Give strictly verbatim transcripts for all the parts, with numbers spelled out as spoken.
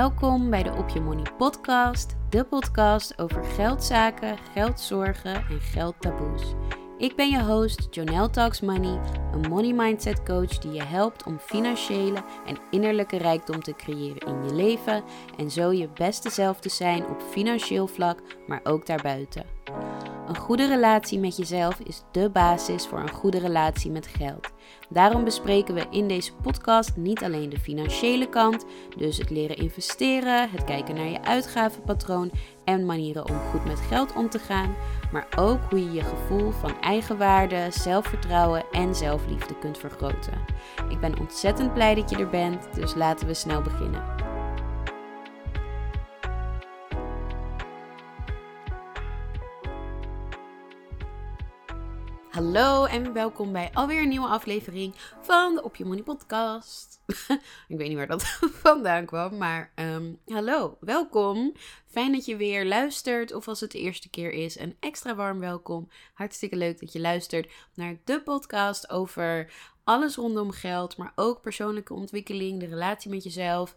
Welkom bij de Op je Money podcast, de podcast over geldzaken, geldzorgen en geldtaboes. Ik ben je host Jonel Talks Money, een money mindset coach die je helpt om financiële en innerlijke rijkdom te creëren in je leven en zo je beste zelf te zijn op financieel vlak, maar ook daarbuiten. Een goede relatie met jezelf is de basis voor een goede relatie met geld. Daarom bespreken we in deze podcast niet alleen de financiële kant, dus het leren investeren, het kijken naar je uitgavenpatroon en manieren om goed met geld om te gaan, maar ook hoe je je gevoel van eigenwaarde, zelfvertrouwen en zelfliefde kunt vergroten. Ik ben ontzettend blij dat je er bent, dus laten we snel beginnen. Hallo en welkom bij alweer een nieuwe aflevering van de Op je Money podcast. Ik weet niet waar dat vandaan kwam, maar um, hallo, welkom. Fijn dat je weer luistert, of als het de eerste keer is, een extra warm welkom. Hartstikke leuk dat je luistert naar de podcast over alles rondom geld, maar ook persoonlijke ontwikkeling, de relatie met jezelf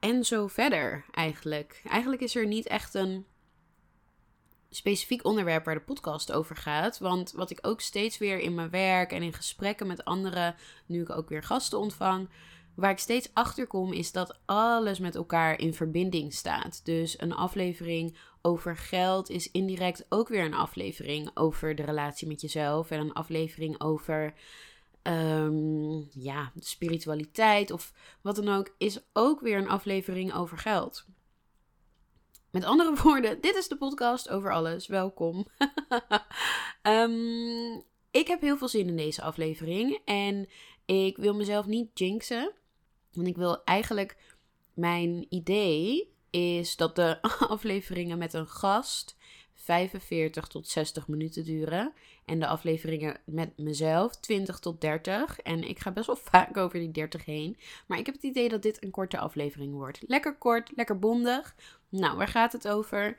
en zo verder eigenlijk. Eigenlijk is er niet echt een specifiek onderwerp waar de podcast over gaat. Want wat ik ook steeds weer in mijn werk en in gesprekken met anderen, nu ik ook weer gasten ontvang, waar ik steeds achter kom, is dat alles met elkaar in verbinding staat. Dus een aflevering over geld is indirect ook weer een aflevering over de relatie met jezelf. En een aflevering over um, ja, spiritualiteit of wat dan ook, is ook weer een aflevering over geld. Met andere woorden, dit is de podcast over alles. Welkom. um, ik heb heel veel zin in deze aflevering. En ik wil mezelf niet jinxen. Want ik wil eigenlijk... Mijn idee is dat de afleveringen met een gast vijfenveertig tot zestig minuten duren. En de afleveringen met mezelf twintig tot dertig. En ik ga best wel vaak over die dertig heen. Maar ik heb het idee dat dit een korte aflevering wordt. Lekker kort, lekker bondig. Nou, waar gaat het over?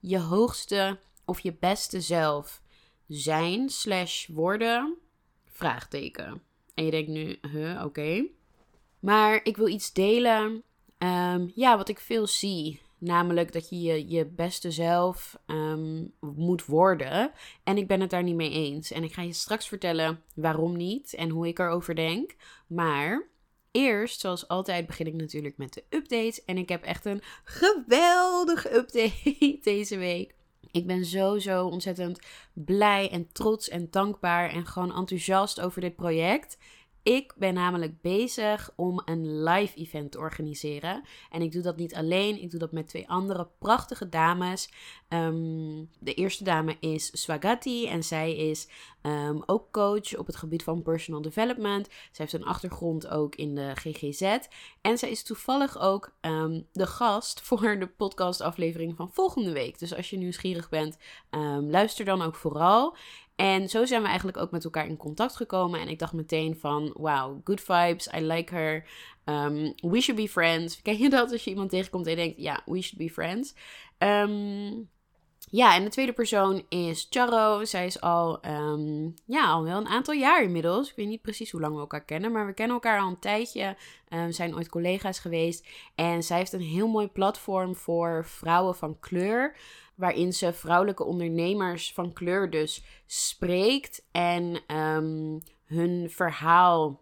Je hoogste of je beste zelf zijn slash worden? Vraagteken. En je denkt nu, huh, oké. Okay. Maar ik wil iets delen. Um, ja, wat ik veel zie. Namelijk dat je je, je beste zelf um, moet worden. En ik ben het daar niet mee eens. En ik ga je straks vertellen waarom niet en hoe ik erover denk. Maar eerst, zoals altijd, begin ik natuurlijk met de updates. En ik heb echt een geweldige update deze week. Ik ben zo, zo ontzettend blij en trots en dankbaar en gewoon enthousiast over dit project. Ik ben namelijk bezig om een live event te organiseren. En ik doe dat niet alleen. Ik doe dat met twee andere prachtige dames. Um, de eerste dame is Swagatti. En zij is um, ook coach op het gebied van personal development. Zij heeft een achtergrond ook in de G G Z. En zij is toevallig ook um, de gast voor de podcastaflevering van volgende week. Dus als je nieuwsgierig bent, um, luister dan ook vooral. En zo zijn we eigenlijk ook met elkaar in contact gekomen. En ik dacht meteen van, wow, good vibes, I like her, um, we should be friends. Ken je dat als je iemand tegenkomt en je denkt, ja, we should be friends. Um, ja, en de tweede persoon is Charo. Zij is al, um, ja, al wel een aantal jaar inmiddels. Ik weet niet precies hoe lang we elkaar kennen, maar we kennen elkaar al een tijdje. Um, we zijn ooit collega's geweest. En zij heeft een heel mooi platform voor vrouwen van kleur, waarin ze vrouwelijke ondernemers van kleur dus spreekt en um, hun verhaal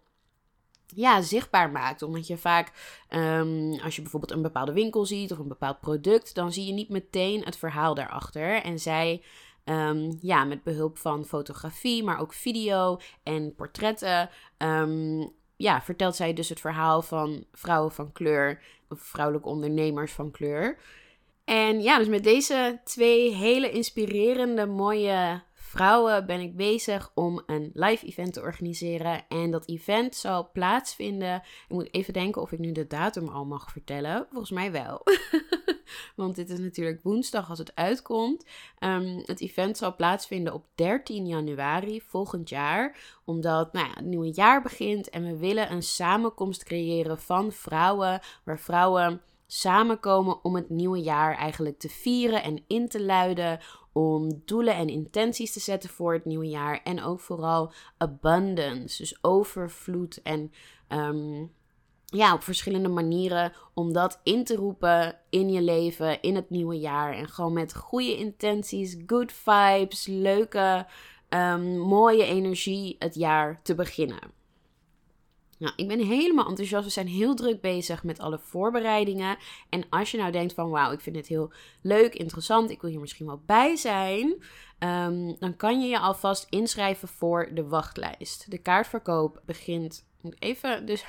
ja, zichtbaar maakt. Omdat je vaak, um, als je bijvoorbeeld een bepaalde winkel ziet of een bepaald product, dan zie je niet meteen het verhaal daarachter. En zij, um, ja, met behulp van fotografie, maar ook video en portretten, um, ja, vertelt zij dus het verhaal van vrouwen van kleur, of vrouwelijke ondernemers van kleur. En ja, dus met deze twee hele inspirerende, mooie vrouwen ben ik bezig om een live event te organiseren. En dat event zal plaatsvinden. Ik moet even denken of ik nu de datum al mag vertellen. Volgens mij wel. Want dit is natuurlijk woensdag als het uitkomt. Um, het event zal plaatsvinden op dertien januari volgend jaar. Omdat nou ja, het nieuwe jaar begint en we willen een samenkomst creëren van vrouwen. Waar vrouwen samenkomen om het nieuwe jaar eigenlijk te vieren en in te luiden, om doelen en intenties te zetten voor het nieuwe jaar en ook vooral abundance, dus overvloed en um, ja, op verschillende manieren om dat in te roepen in je leven, in het nieuwe jaar. En gewoon met goede intenties, good vibes, leuke, um, mooie energie het jaar te beginnen. Nou, ik ben helemaal enthousiast. We zijn heel druk bezig met alle voorbereidingen. En als je nou denkt van wauw, ik vind dit heel leuk, interessant, ik wil hier misschien wel bij zijn. Um, dan kan je je alvast inschrijven voor de wachtlijst. De kaartverkoop begint... Moet even, dus,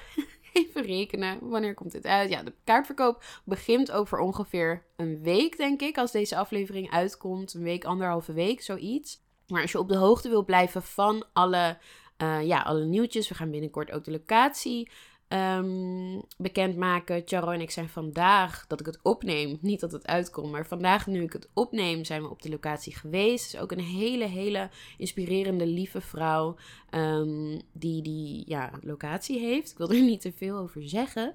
even rekenen, wanneer komt dit uit? Ja, de kaartverkoop begint over ongeveer een week, denk ik. Als deze aflevering uitkomt, een week, anderhalve week, zoiets. Maar als je op de hoogte wil blijven van alle... Uh, ja, alle nieuwtjes. We gaan binnenkort ook de locatie um, bekendmaken. Charo en ik zijn vandaag, dat ik het opneem, niet dat het uitkomt, maar vandaag nu ik het opneem, zijn we op de locatie geweest. Ze is ook een hele, hele inspirerende, lieve vrouw um, die die ja, locatie heeft. Ik wil er niet te veel over zeggen.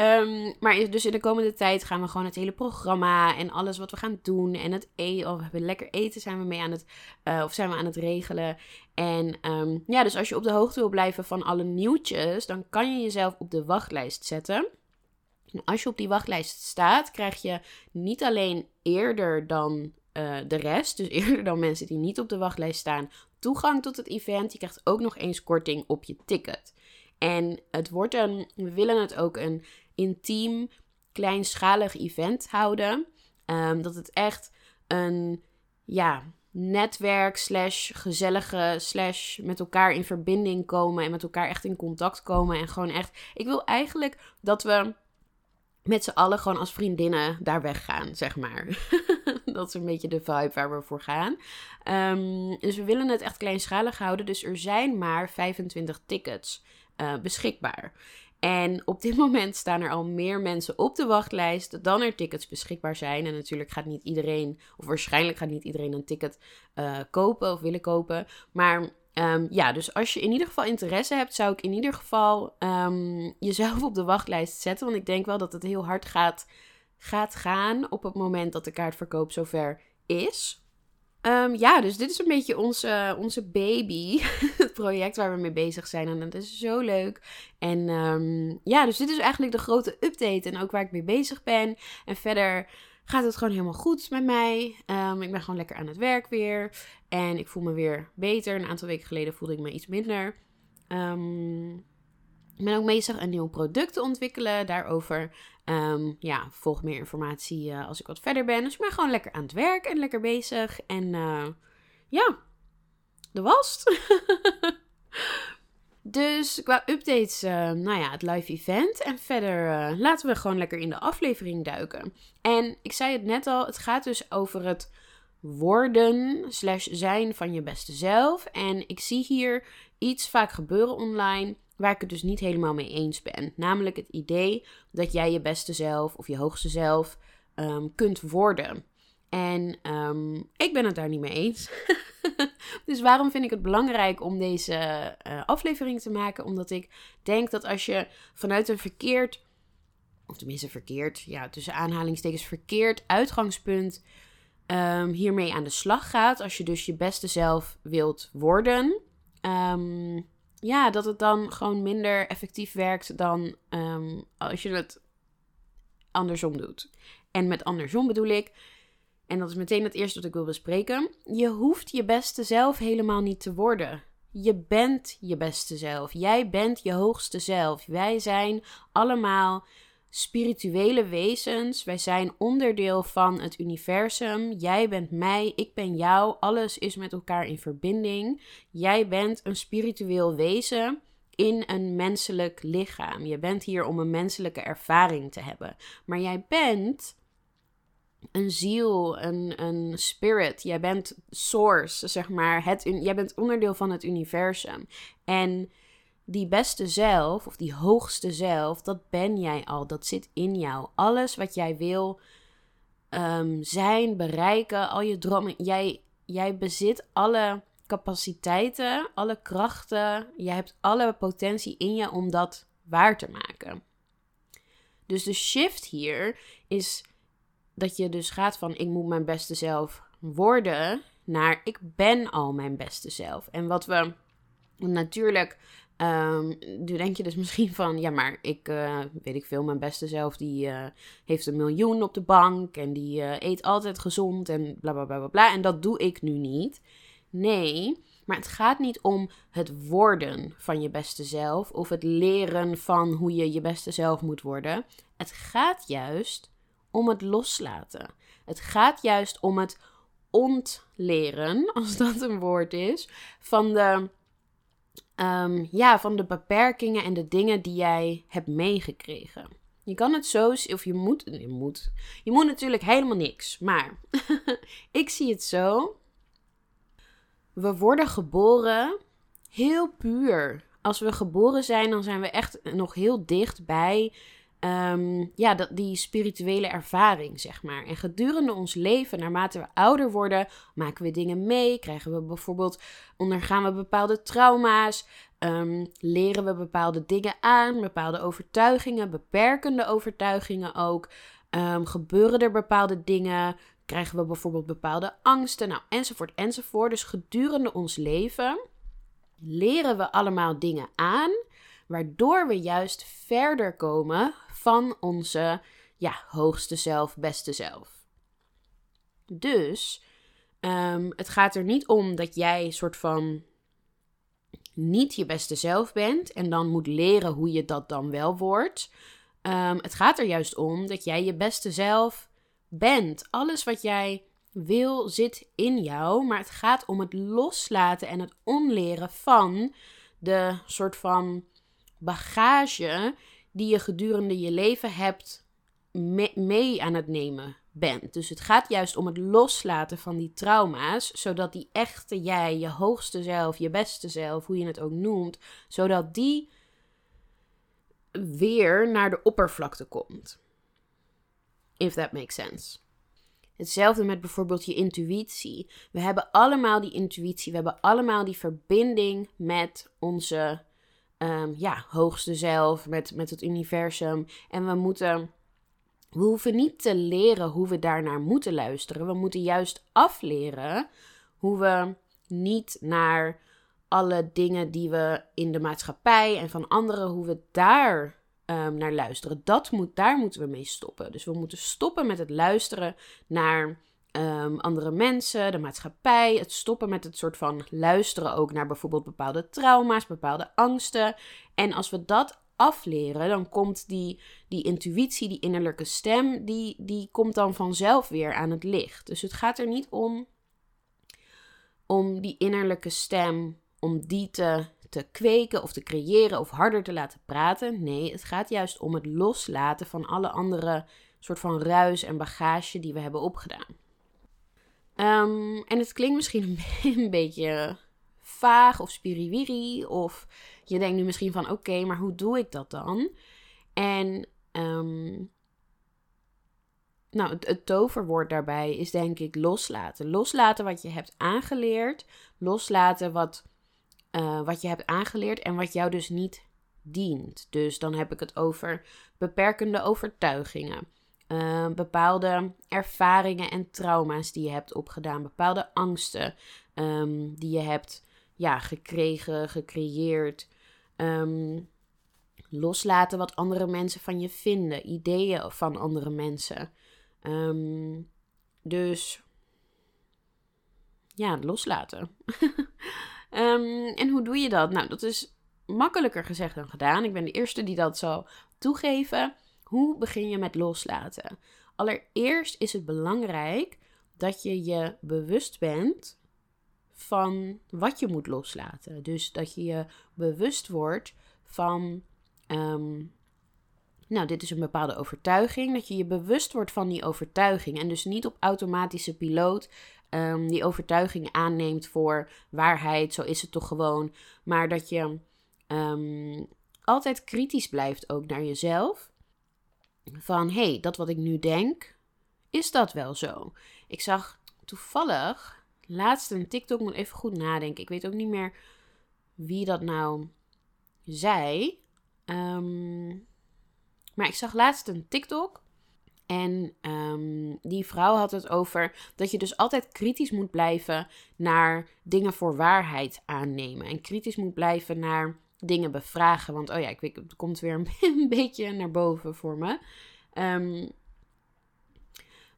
Um, maar dus in de komende tijd gaan we gewoon het hele programma en alles wat we gaan doen en het eten, oh, we hebben lekker eten, zijn we mee aan het, uh, of zijn we aan het regelen. En um, ja, dus als je op de hoogte wil blijven van alle nieuwtjes, dan kan je jezelf op de wachtlijst zetten. En als je op die wachtlijst staat, krijg je niet alleen eerder dan uh, de rest, dus eerder dan mensen die niet op de wachtlijst staan, toegang tot het event. Je krijgt ook nog eens korting op je ticket. En het wordt een, we willen het ook een intiem, kleinschalig event houden. Um, dat het echt een ja, netwerk slash gezellige slash met elkaar in verbinding komen. En met elkaar echt in contact komen. En gewoon echt, ik wil eigenlijk dat we met z'n allen gewoon als vriendinnen daar weggaan, zeg maar. Dat is een beetje de vibe waar we voor gaan. Um, dus we willen het echt kleinschalig houden. Dus er zijn maar vijfentwintig tickets uh, beschikbaar. En op dit moment staan er al meer mensen op de wachtlijst dan er tickets beschikbaar zijn. En natuurlijk gaat niet iedereen, of waarschijnlijk gaat niet iedereen een ticket uh, kopen of willen kopen. Maar um, ja, dus als je in ieder geval interesse hebt, zou ik in ieder geval um, jezelf op de wachtlijst zetten. Want ik denk wel dat het heel hard gaat, gaat gaan op het moment dat de kaartverkoop zover is. Um, ja, dus dit is een beetje onze, onze baby, het project waar we mee bezig zijn en dat is zo leuk. En um, ja, dus dit is eigenlijk de grote update en ook waar ik mee bezig ben. En verder gaat het gewoon helemaal goed met mij. Um, ik ben gewoon lekker aan het werk weer en ik voel me weer beter. Een aantal weken geleden voelde ik me iets minder. Um, ik ben ook bezig een nieuw product te ontwikkelen daarover. Um, ja, volg meer informatie uh, als ik wat verder ben. Dus ik ben gewoon lekker aan het werk en lekker bezig. En uh, ja, dat was het. Dus qua updates, uh, nou ja, het live event. En verder uh, laten we gewoon lekker in de aflevering duiken. En ik zei het net al, het gaat dus over het worden slash zijn van je beste zelf. En ik zie hier iets vaak gebeuren online waar ik het dus niet helemaal mee eens ben. Namelijk het idee dat jij je beste zelf of je hoogste zelf um, kunt worden. En um, ik ben het daar niet mee eens. Dus waarom vind ik het belangrijk om deze uh, aflevering te maken? Omdat ik denk dat als je vanuit een verkeerd, of tenminste verkeerd, ja, tussen aanhalingstekens verkeerd uitgangspunt um, hiermee aan de slag gaat. Als je dus je beste zelf wilt worden. Um, Ja, dat het dan gewoon minder effectief werkt dan um, als je het andersom doet. En met andersom bedoel ik, en dat is meteen het eerste wat ik wil bespreken, je hoeft je beste zelf helemaal niet te worden. Je bent je beste zelf. Jij bent je hoogste zelf. Wij zijn allemaal spirituele wezens. Wij zijn onderdeel van het universum. Jij bent mij, ik ben jou. Alles is met elkaar in verbinding. Jij bent een spiritueel wezen in een menselijk lichaam. Je bent hier om een menselijke ervaring te hebben. Maar jij bent een ziel, een, een spirit. Jij bent source, zeg maar. Het, jij bent onderdeel van het universum. En die beste zelf, of die hoogste zelf, dat ben jij al. Dat zit in jou. Alles wat jij wil um, zijn, bereiken, al je dromen. Jij, jij bezit alle capaciteiten, alle krachten. Jij hebt alle potentie in je om dat waar te maken. Dus de shift hier is dat je dus gaat van ik moet mijn beste zelf worden naar ik ben al mijn beste zelf. En wat we natuurlijk Um, nu denk je dus misschien van, ja, maar ik, uh, weet ik veel, mijn beste zelf, die uh, heeft een miljoen op de bank en die uh, eet altijd gezond en bla, bla, bla, bla, bla. En dat doe ik nu niet. Nee, maar het gaat niet om het worden van je beste zelf of het leren van hoe je je beste zelf moet worden. Het gaat juist om het loslaten. Het gaat juist om het ontleren, als dat een woord is, van de... Um, ja, van de beperkingen en de dingen die jij hebt meegekregen. Je kan het zo, of je moet, je moet, je moet natuurlijk helemaal niks, maar ik zie het zo. We worden geboren heel puur. Als we geboren zijn, dan zijn we echt nog heel dicht bij um, ja, dat, die spirituele ervaring, zeg maar. En gedurende ons leven, naarmate we ouder worden, maken we dingen mee. Krijgen we bijvoorbeeld, ondergaan we bepaalde trauma's, um, leren we bepaalde dingen aan, bepaalde overtuigingen, beperkende overtuigingen ook. Um, gebeuren er bepaalde dingen, krijgen we bijvoorbeeld bepaalde angsten, nou, enzovoort, enzovoort. Dus gedurende ons leven leren we allemaal dingen aan, waardoor we juist verder komen van onze ja, hoogste zelf, beste zelf. Dus um, het gaat er niet om dat jij soort van niet je beste zelf bent en dan moet leren hoe je dat dan wel wordt. Um, het gaat er juist om dat jij je beste zelf bent. Alles wat jij wil zit in jou, maar het gaat om het loslaten en het onleren van de soort van bagage die je gedurende je leven hebt mee, mee aan het nemen bent. Dus het gaat juist om het loslaten van die trauma's, zodat die echte jij, je hoogste zelf, je beste zelf, hoe je het ook noemt, zodat die weer naar de oppervlakte komt. If that makes sense. Hetzelfde met bijvoorbeeld je intuïtie. We hebben allemaal die intuïtie, we hebben allemaal die verbinding met onze Um, ja, hoogste zelf, met, met het universum. En we moeten, we hoeven niet te leren hoe we daarnaar moeten luisteren. We moeten juist afleren hoe we niet naar alle dingen die we in de maatschappij en van anderen, hoe we daar um, naar luisteren. Dat moet, daar moeten we mee stoppen. Dus we moeten stoppen met het luisteren naar Um, andere mensen, de maatschappij, het stoppen met het soort van luisteren ook naar bijvoorbeeld bepaalde trauma's, bepaalde angsten. En als we dat afleren, dan komt die, die intuïtie, die innerlijke stem, die, die komt dan vanzelf weer aan het licht. Dus het gaat er niet om, om die innerlijke stem, om die te, te kweken of te creëren of harder te laten praten. Nee, het gaat juist om het loslaten van alle andere soort van ruis en bagage die we hebben opgedaan. Um, en het klinkt misschien een beetje vaag of spiriwiri of je denkt nu misschien van oké, okay, maar hoe doe ik dat dan? En um, nou, het, het toverwoord daarbij is denk ik loslaten. Loslaten wat je hebt aangeleerd, loslaten wat, uh, wat je hebt aangeleerd en wat jou dus niet dient. Dus dan heb ik het over beperkende overtuigingen. Uh, bepaalde ervaringen en trauma's die je hebt opgedaan, bepaalde angsten um, die je hebt ja, gekregen, gecreëerd. Um, loslaten wat andere mensen van je vinden, ideeën van andere mensen. Um, dus ja, loslaten. um, en hoe doe je dat? Nou, dat is makkelijker gezegd dan gedaan. Ik ben de eerste die dat zal toegeven. Hoe begin je met loslaten? Allereerst is het belangrijk dat je je bewust bent van wat je moet loslaten. Dus dat je je bewust wordt van, um, nou dit is een bepaalde overtuiging. Dat je je bewust wordt van die overtuiging. En dus niet op automatische piloot um, die overtuiging aanneemt voor waarheid. Zo is het toch gewoon. Maar dat je um, altijd kritisch blijft ook naar jezelf. Van, hé, hey, dat wat ik nu denk, is dat wel zo? Ik zag toevallig laatst een TikTok, moet even goed nadenken. Ik weet ook niet meer wie dat nou zei. Um, maar ik zag laatst een TikTok en um, die vrouw had het over dat je dus altijd kritisch moet blijven naar dingen voor waarheid aannemen. En kritisch moet blijven naar dingen bevragen. Want oh ja, ik weet, het komt weer een, een beetje naar boven voor me. Um,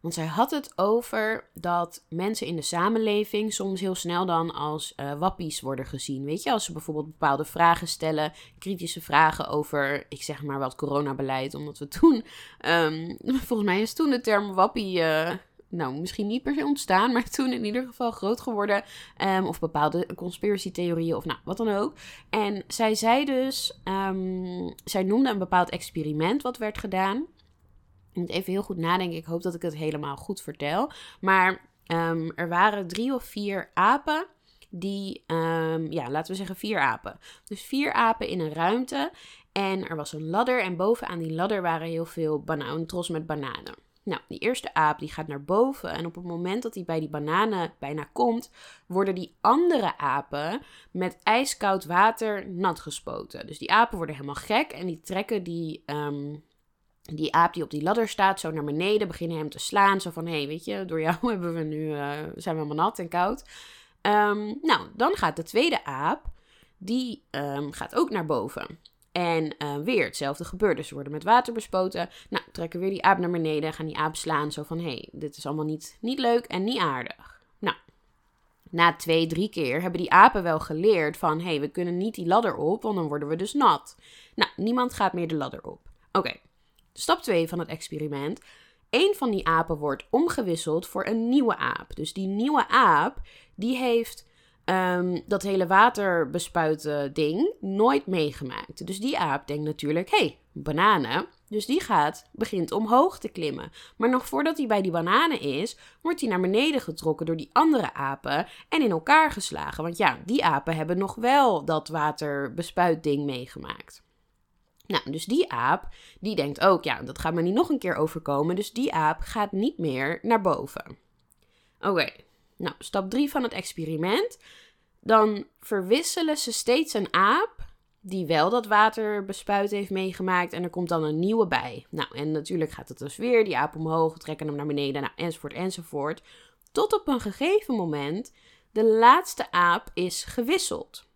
want zij had het over dat mensen in de samenleving soms heel snel dan als uh, wappies worden gezien. Weet je, als ze bijvoorbeeld bepaalde vragen stellen, kritische vragen over, ik zeg maar wat, coronabeleid. Omdat we toen, um, volgens mij is toen de term wappie... Uh, nou, misschien niet per se ontstaan, maar toen in ieder geval groot geworden. Um, of bepaalde conspiratietheorieën of nou, wat dan ook. En zij zei dus, um, zij noemde een bepaald experiment wat werd gedaan. Ik moet even heel goed nadenken, ik hoop dat ik het helemaal goed vertel. Maar um, er waren drie of vier apen die, um, ja, laten we zeggen vier apen. Dus vier apen in een ruimte en er was een ladder en bovenaan die ladder waren heel veel bananen, een tros met bananen. Nou, die eerste aap die gaat naar boven en op het moment dat hij bij die bananen bijna komt, worden die andere apen met ijskoud water nat gespoten. Dus die apen worden helemaal gek en die trekken die, um, die aap die op die ladder staat zo naar beneden, beginnen hem te slaan. Zo van, hé, hey, weet je, door jou hebben we nu, uh, zijn we helemaal nat en koud. Um, nou, dan gaat de tweede aap, die um, gaat ook naar boven. En uh, weer hetzelfde gebeurt. Dus ze worden met water bespoten. Nou, trekken weer die aap naar beneden. Gaan die aap slaan. Zo van, hé, hey, dit is allemaal niet, niet leuk en niet aardig. Nou, na twee, drie keer hebben die apen wel geleerd van... hé, hey, we kunnen niet die ladder op, want dan worden we dus nat. Nou, niemand gaat meer de ladder op. Oké, okay. Stap twee van het experiment. Eén van die apen wordt omgewisseld voor een nieuwe aap. Dus die nieuwe aap, die heeft... Um, dat hele waterbespuiten ding nooit meegemaakt. Dus die aap denkt natuurlijk, hé, hey, bananen. Dus die gaat, begint omhoog te klimmen. Maar nog voordat hij bij die bananen is, wordt hij naar beneden getrokken door die andere apen en in elkaar geslagen. Want ja, die apen hebben nog wel dat waterbespuitding meegemaakt. Nou, dus die aap, die denkt ook, ja, dat gaat me niet nog een keer overkomen. Dus die aap gaat niet meer naar boven. Oké. Okay. Nou, stap drie van het experiment. Dan verwisselen ze steeds een aap die wel dat waterbespuit heeft meegemaakt. En er komt dan een nieuwe bij. Nou, en natuurlijk gaat het dus weer. Die aap omhoog, trekken hem naar beneden, nou, enzovoort, enzovoort. Tot op een gegeven moment de laatste aap is gewisseld.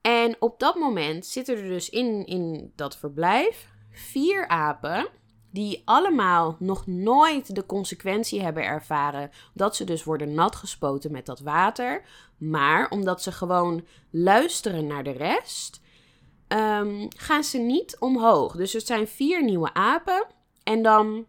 En op dat moment zitten er dus in, in dat verblijf vier apen... die allemaal nog nooit de consequentie hebben ervaren dat ze dus worden nat gespoten met dat water. Maar omdat ze gewoon luisteren naar de rest, um, gaan ze niet omhoog. Dus het zijn vier nieuwe apen en dan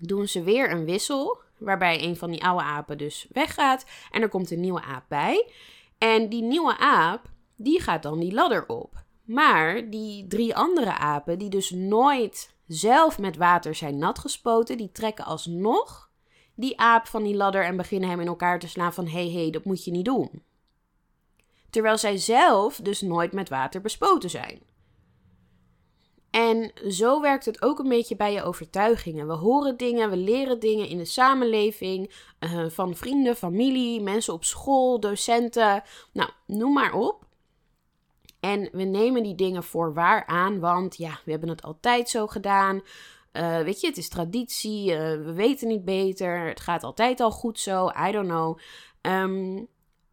doen ze weer een wissel, waarbij een van die oude apen dus weggaat. En er komt een nieuwe aap bij. En die nieuwe aap, die gaat dan die ladder op. Maar die drie andere apen, die dus nooit... zelf met water zijn nat gespoten, die trekken alsnog die aap van die ladder en beginnen hem in elkaar te slaan van hé, hé, dat moet je niet doen. Terwijl zij zelf dus nooit met water bespoten zijn. En zo werkt het ook een beetje bij je overtuigingen. We horen dingen, we leren dingen in de samenleving, uh, van vrienden, familie, mensen op school, docenten, nou, noem maar op. En we nemen die dingen voor waar aan, want ja, we hebben het altijd zo gedaan. Uh, weet je, het is traditie, uh, we weten niet beter, het gaat altijd al goed zo, I don't know. Um,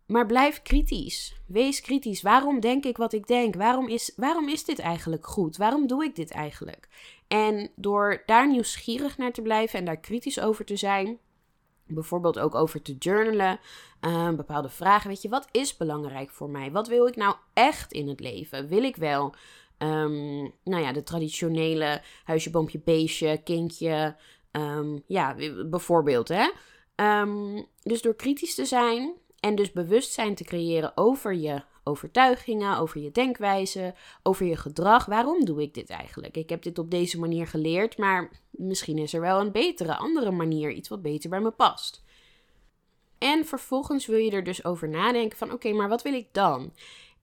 maar blijf kritisch, wees kritisch. Waarom denk ik wat ik denk? Waarom is, waarom is dit eigenlijk goed? Waarom doe ik dit eigenlijk? En door daar nieuwsgierig naar te blijven en daar kritisch over te zijn... bijvoorbeeld ook over te journalen, uh, bepaalde vragen. Weet je, wat is belangrijk voor mij? Wat wil ik nou echt in het leven? Wil ik wel, um, nou ja, de traditionele huisje, boompje, beestje, kindje. Um, ja, bijvoorbeeld, hè. Um, dus door kritisch te zijn en dus bewustzijn te creëren over je overtuigingen, over je denkwijze, over je gedrag. Waarom doe ik dit eigenlijk? Ik heb dit op deze manier geleerd, maar misschien is er wel een betere, andere manier, iets wat beter bij me past. En vervolgens wil je er dus over nadenken van, oké, okay, maar wat wil ik dan?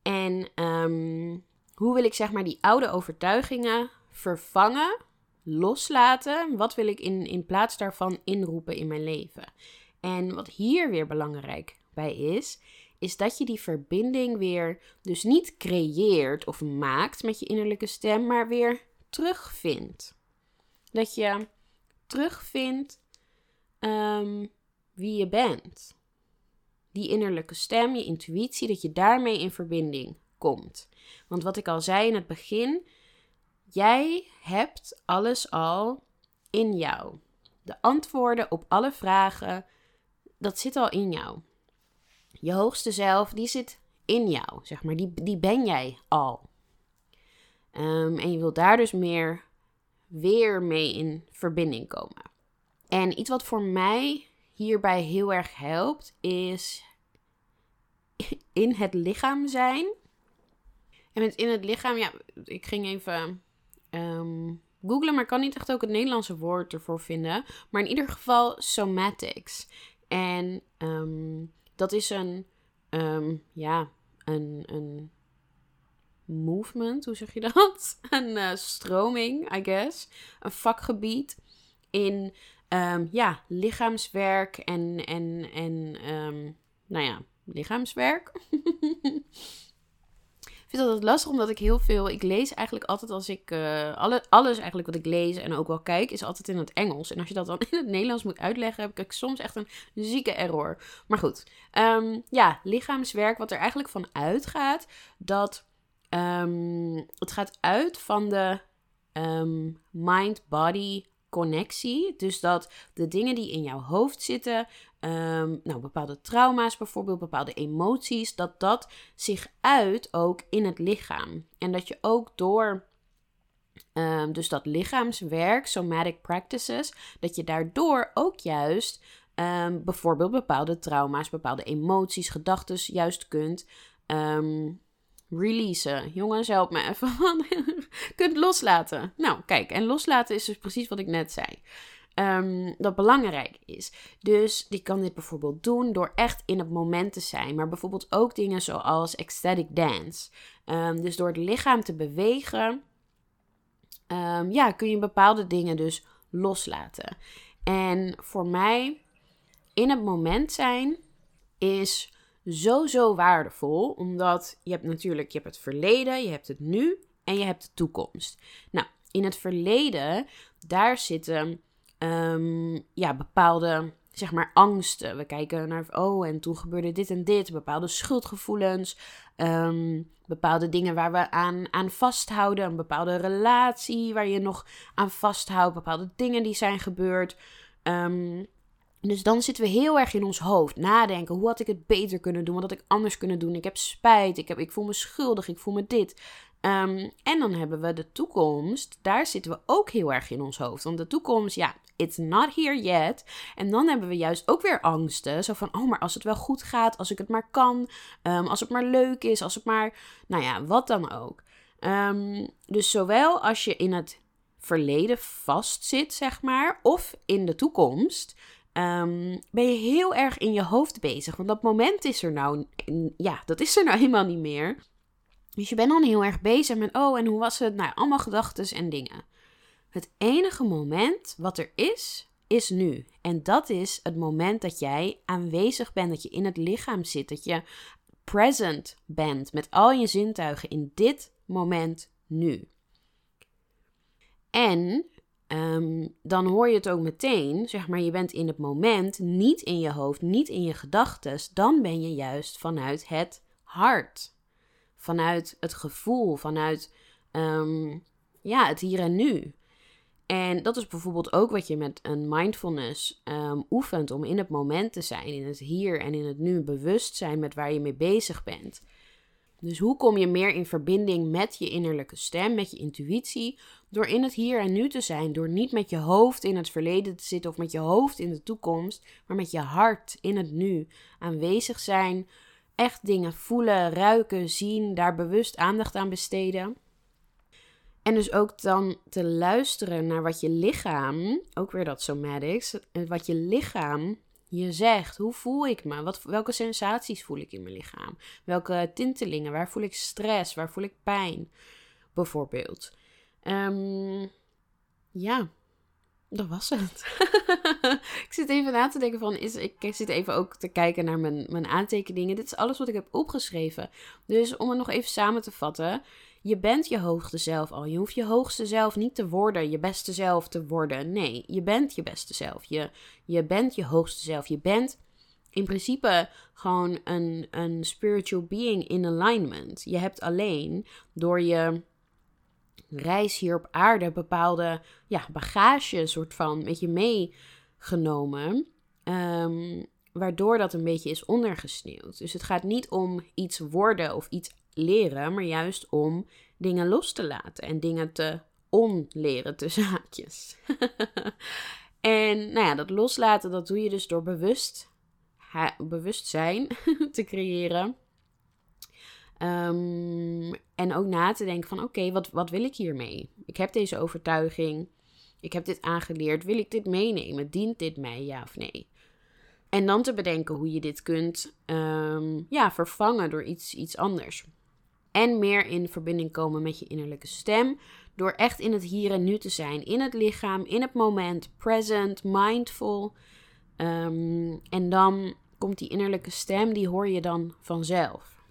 En um, hoe wil ik zeg maar die oude overtuigingen vervangen, loslaten? Wat wil ik in, in plaats daarvan inroepen in mijn leven? En wat hier weer belangrijk bij is... is dat je die verbinding weer dus niet creëert of maakt met je innerlijke stem, maar weer terugvindt. Dat je terugvindt um, wie je bent. Die innerlijke stem, je intuïtie, dat je daarmee in verbinding komt. Want wat ik al zei in het begin, jij hebt alles al in jou. De antwoorden op alle vragen, dat zit al in jou. Je hoogste zelf, die zit in jou, zeg maar. Die, die ben jij al. Um, en je wilt daar dus meer weer mee in verbinding komen. En iets wat voor mij hierbij heel erg helpt, is in het lichaam zijn. En met in het lichaam, ja, ik ging even um, googlen, maar ik kan niet echt ook het Nederlandse woord ervoor vinden. Maar in ieder geval somatics. En um, dat is een, um, ja, een, een movement, hoe zeg je dat? Een uh, stroming, I guess. Een vakgebied in um, ja, lichaamswerk en, en, en um, nou ja, lichaamswerk. Ik vind dat het lastig, omdat ik heel veel... Ik lees eigenlijk altijd als ik... Uh, alle, alles eigenlijk wat ik lees en ook wel kijk, is altijd in het Engels. En als je dat dan in het Nederlands moet uitleggen, heb ik soms echt een zieke error. Maar goed. Um, ja, lichaamswerk, wat er eigenlijk van uitgaat, dat... Um, het gaat uit van de um, mind-body connectie. Dus dat de dingen die in jouw hoofd zitten... Um, nou, bepaalde trauma's bijvoorbeeld, bepaalde emoties, dat dat zich uit ook in het lichaam. En dat je ook door, um, dus dat lichaamswerk, somatic practices, dat je daardoor ook juist um, bijvoorbeeld bepaalde trauma's, bepaalde emoties, gedachten juist kunt um, releasen. Jongens, help me even. Kunt loslaten. Nou, kijk, en loslaten is dus precies wat ik net zei. Um, dat belangrijk is. Dus die kan dit bijvoorbeeld doen door echt in het moment te zijn. Maar bijvoorbeeld ook dingen zoals ecstatic dance. Um, dus door het lichaam te bewegen, um, ja, kun je bepaalde dingen dus loslaten. En voor mij, in het moment zijn is zo, zo waardevol. Omdat je hebt natuurlijk, je hebt het verleden, je hebt het nu en je hebt de toekomst. Nou, in het verleden, daar zitten... Um, ja, bepaalde, zeg maar, angsten. We kijken naar, oh, en toen gebeurde dit en dit. Bepaalde schuldgevoelens. Um, bepaalde dingen waar we aan, aan vasthouden. Een bepaalde relatie waar je nog aan vasthoudt. Bepaalde dingen die zijn gebeurd. Um, dus dan zitten we heel erg in ons hoofd. Nadenken, hoe had ik het beter kunnen doen? Wat had ik anders kunnen doen? Ik heb spijt. Ik, heb, ik voel me schuldig. Ik voel me dit. Um, en dan hebben we de toekomst. Daar zitten we ook heel erg in ons hoofd. Want de toekomst, ja, it's not here yet. En dan hebben we juist ook weer angsten. Zo van, oh, maar als het wel goed gaat, als ik het maar kan, um, als het maar leuk is, als het maar, nou ja, wat dan ook. Um, dus zowel als je in het verleden vastzit, zeg maar, of in de toekomst, um, ben je heel erg in je hoofd bezig. Want dat moment is er nou, ja, dat is er nou helemaal niet meer. Dus je bent dan heel erg bezig met, oh, en hoe was het? Nou, allemaal gedachtes en dingen. Het enige moment wat er is, is nu. En dat is het moment dat jij aanwezig bent, dat je in het lichaam zit, dat je present bent met al je zintuigen in dit moment nu. En um, dan hoor je het ook meteen, zeg maar, je bent in het moment, niet in je hoofd, niet in je gedachtes. Dan ben je juist vanuit het hart. Vanuit het gevoel, vanuit um, ja, het hier en nu. En dat is bijvoorbeeld ook wat je met een mindfulness um, oefent. Om in het moment te zijn, in het hier en in het nu. Bewust zijn met waar je mee bezig bent. Dus hoe kom je meer in verbinding met je innerlijke stem, met je intuïtie? Door in het hier en nu te zijn. Door niet met je hoofd in het verleden te zitten of met je hoofd in de toekomst. Maar met je hart in het nu aanwezig zijn. Echt dingen voelen, ruiken, zien, daar bewust aandacht aan besteden. En dus ook dan te luisteren naar wat je lichaam, ook weer dat somatics, wat je lichaam je zegt. Hoe voel ik me? Wat, welke sensaties voel ik in mijn lichaam? Welke tintelingen? Waar voel ik stress? Waar voel ik pijn? Bijvoorbeeld. Um, ja, dat was het. Ik zit even na te denken van... Is, ik zit even ook te kijken naar mijn, mijn aantekeningen. Dit is alles wat ik heb opgeschreven. Dus om het nog even samen te vatten. Je bent je hoogste zelf al. Je hoeft je hoogste zelf niet te worden. Je beste zelf te worden. Nee, je bent je beste zelf. Je, je bent je hoogste zelf. Je bent in principe gewoon een, een spiritual being in alignment. Je hebt alleen door je reis hier op aarde bepaalde ja, bagage soort van met je meegenomen. Um, waardoor dat een beetje is ondergesneeuwd. Dus het gaat niet om iets worden of iets leren, maar juist om dingen los te laten en dingen te onleren tussen haakjes. En nou ja, dat loslaten, dat doe je dus door bewust, ha- bewustzijn te creëren. Um, en ook na te denken van oké, okay, wat, wat wil ik hiermee? Ik heb deze overtuiging, ik heb dit aangeleerd, wil ik dit meenemen? Dient dit mij, ja of nee? En dan te bedenken hoe je dit kunt um, ja, vervangen door iets, iets anders. En meer in verbinding komen met je innerlijke stem. Door echt in het hier en nu te zijn. In het lichaam, in het moment, present, mindful. Um, en dan komt die innerlijke stem, die hoor je dan vanzelf.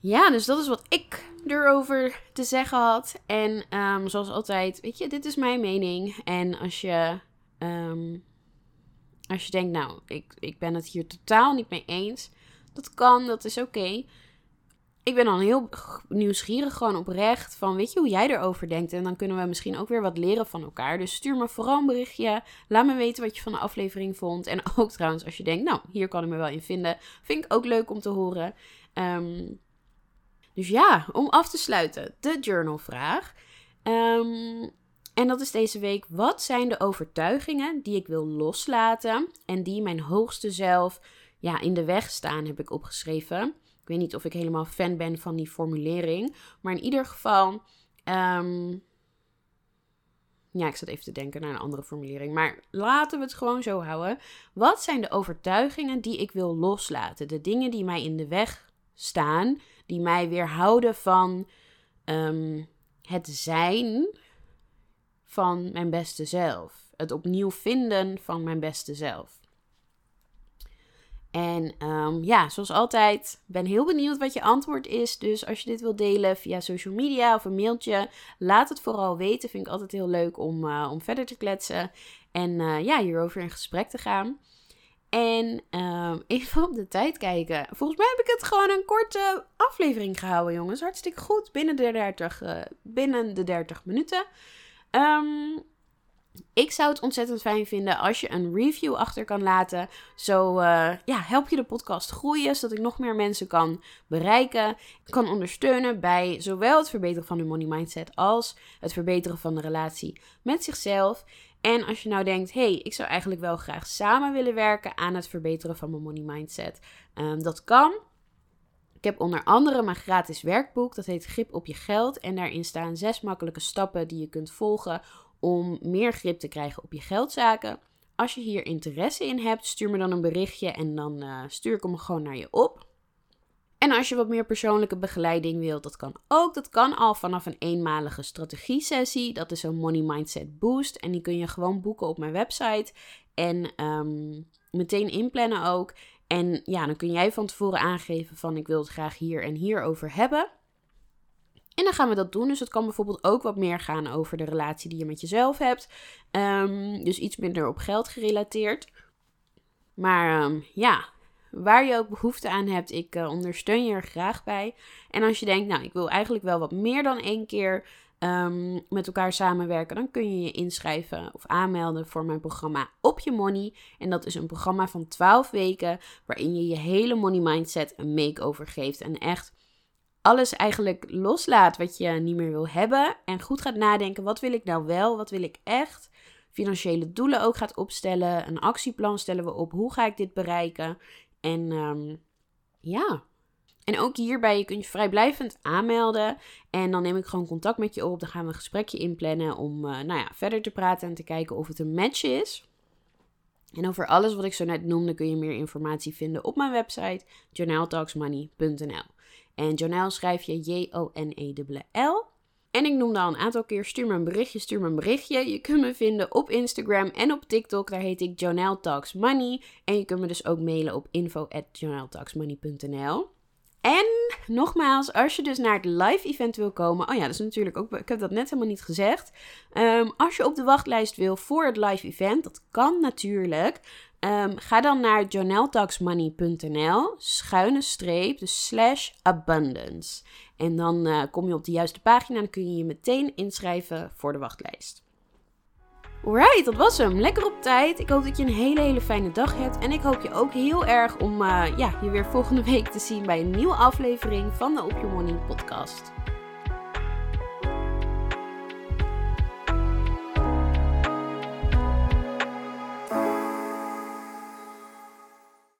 Ja, dus dat is wat ik erover te zeggen had. En um, zoals altijd, weet je, dit is mijn mening. En als je... Um, Als je denkt, nou, ik, ik ben het hier totaal niet mee eens. Dat kan, dat is oké. Okay. Ik ben dan heel nieuwsgierig, gewoon oprecht. Van, weet je hoe jij erover denkt? En dan kunnen we misschien ook weer wat leren van elkaar. Dus stuur me vooral een berichtje. Laat me weten wat je van de aflevering vond. En ook trouwens, als je denkt, nou, hier kan ik me wel in vinden. Vind ik ook leuk om te horen. Um, dus ja, om af te sluiten. De journalvraag. Um, En dat is deze week, wat zijn de overtuigingen die ik wil loslaten en die mijn hoogste zelf ja, in de weg staan, heb ik opgeschreven. Ik weet niet of ik helemaal fan ben van die formulering, maar in ieder geval, um, ja, ik zat even te denken naar een andere formulering, maar laten we het gewoon zo houden. Wat zijn de overtuigingen die ik wil loslaten? De dingen die mij in de weg staan, die mij weerhouden van um, het zijn van mijn beste zelf. Het opnieuw vinden van mijn beste zelf. En um, ja, zoals altijd, ben heel benieuwd wat je antwoord is. Dus als je dit wilt delen via social media of een mailtje, laat het vooral weten. Vind ik altijd heel leuk om, uh, om verder te kletsen. En uh, ja, hierover in gesprek te gaan. En um, even op de tijd kijken. Volgens mij heb ik het gewoon een korte aflevering gehouden, jongens. Hartstikke goed. Binnen de dertig, uh, binnen de dertig minuten. Um, ik zou het ontzettend fijn vinden als je een review achter kan laten. Zo uh, ja, help je de podcast groeien, zodat ik nog meer mensen kan bereiken. Kan ondersteunen bij zowel het verbeteren van hun money mindset als het verbeteren van de relatie met zichzelf. En als je nou denkt, hé, hey, ik zou eigenlijk wel graag samen willen werken aan het verbeteren van mijn money mindset. Um, dat kan. Ik heb onder andere mijn gratis werkboek, dat heet Grip op je geld. En daarin staan zes makkelijke stappen die je kunt volgen om meer grip te krijgen op je geldzaken. Als je hier interesse in hebt, stuur me dan een berichtje en dan uh, stuur ik hem gewoon naar je op. En als je wat meer persoonlijke begeleiding wilt, dat kan ook. Dat kan al vanaf een eenmalige strategie-sessie. Dat is een Money Mindset Boost en die kun je gewoon boeken op mijn website. En um, meteen inplannen ook. En ja, dan kun jij van tevoren aangeven van ik wil het graag hier en hier over hebben. En dan gaan we dat doen. Dus het kan bijvoorbeeld ook wat meer gaan over de relatie die je met jezelf hebt. Um, dus iets minder op geld gerelateerd. Maar um, ja, waar je ook behoefte aan hebt, ik uh, ondersteun je er graag bij. En als je denkt, nou ik wil eigenlijk wel wat meer dan één keer um, met elkaar samenwerken. Dan kun je je inschrijven of aanmelden voor mijn programma Op je Money. En dat is een programma van twaalf weken waarin je je hele money mindset een makeover geeft. En echt alles eigenlijk loslaat wat je niet meer wil hebben. En goed gaat nadenken, wat wil ik nou wel, wat wil ik echt? Financiële doelen ook gaat opstellen. Een actieplan stellen we op, hoe ga ik dit bereiken? En um, ja... En ook hierbij, je kunt je vrijblijvend aanmelden en dan neem ik gewoon contact met je op. Dan gaan we een gesprekje inplannen om uh, nou ja, verder te praten en te kijken of het een match is. En over alles wat ik zo net noemde kun je meer informatie vinden op mijn website jonel talks money punt n l. En Jonel schrijf je J O N E L L. En ik noemde al een aantal keer, stuur me een berichtje, stuur me een berichtje. Je kunt me vinden op Instagram en op TikTok, daar heet ik Jonel Talks Money. En je kunt me dus ook mailen op info at jonel talks money punt n l. En nogmaals, als je dus naar het live event wil komen... Oh ja, dat is natuurlijk ook... Ik heb dat net helemaal niet gezegd. Um, als je op de wachtlijst wil voor het live event, dat kan natuurlijk... Um, ga dan naar joneltalksmoney.nl, schuine streep, dus slash abundance. En dan uh, kom je op de juiste pagina en kun je je meteen inschrijven voor de wachtlijst. Alright, dat was hem. Lekker op tijd. Ik hoop dat je een hele, hele fijne dag hebt. En ik hoop je ook heel erg om uh, ja, je weer volgende week te zien bij een nieuwe aflevering van de Op je Money podcast.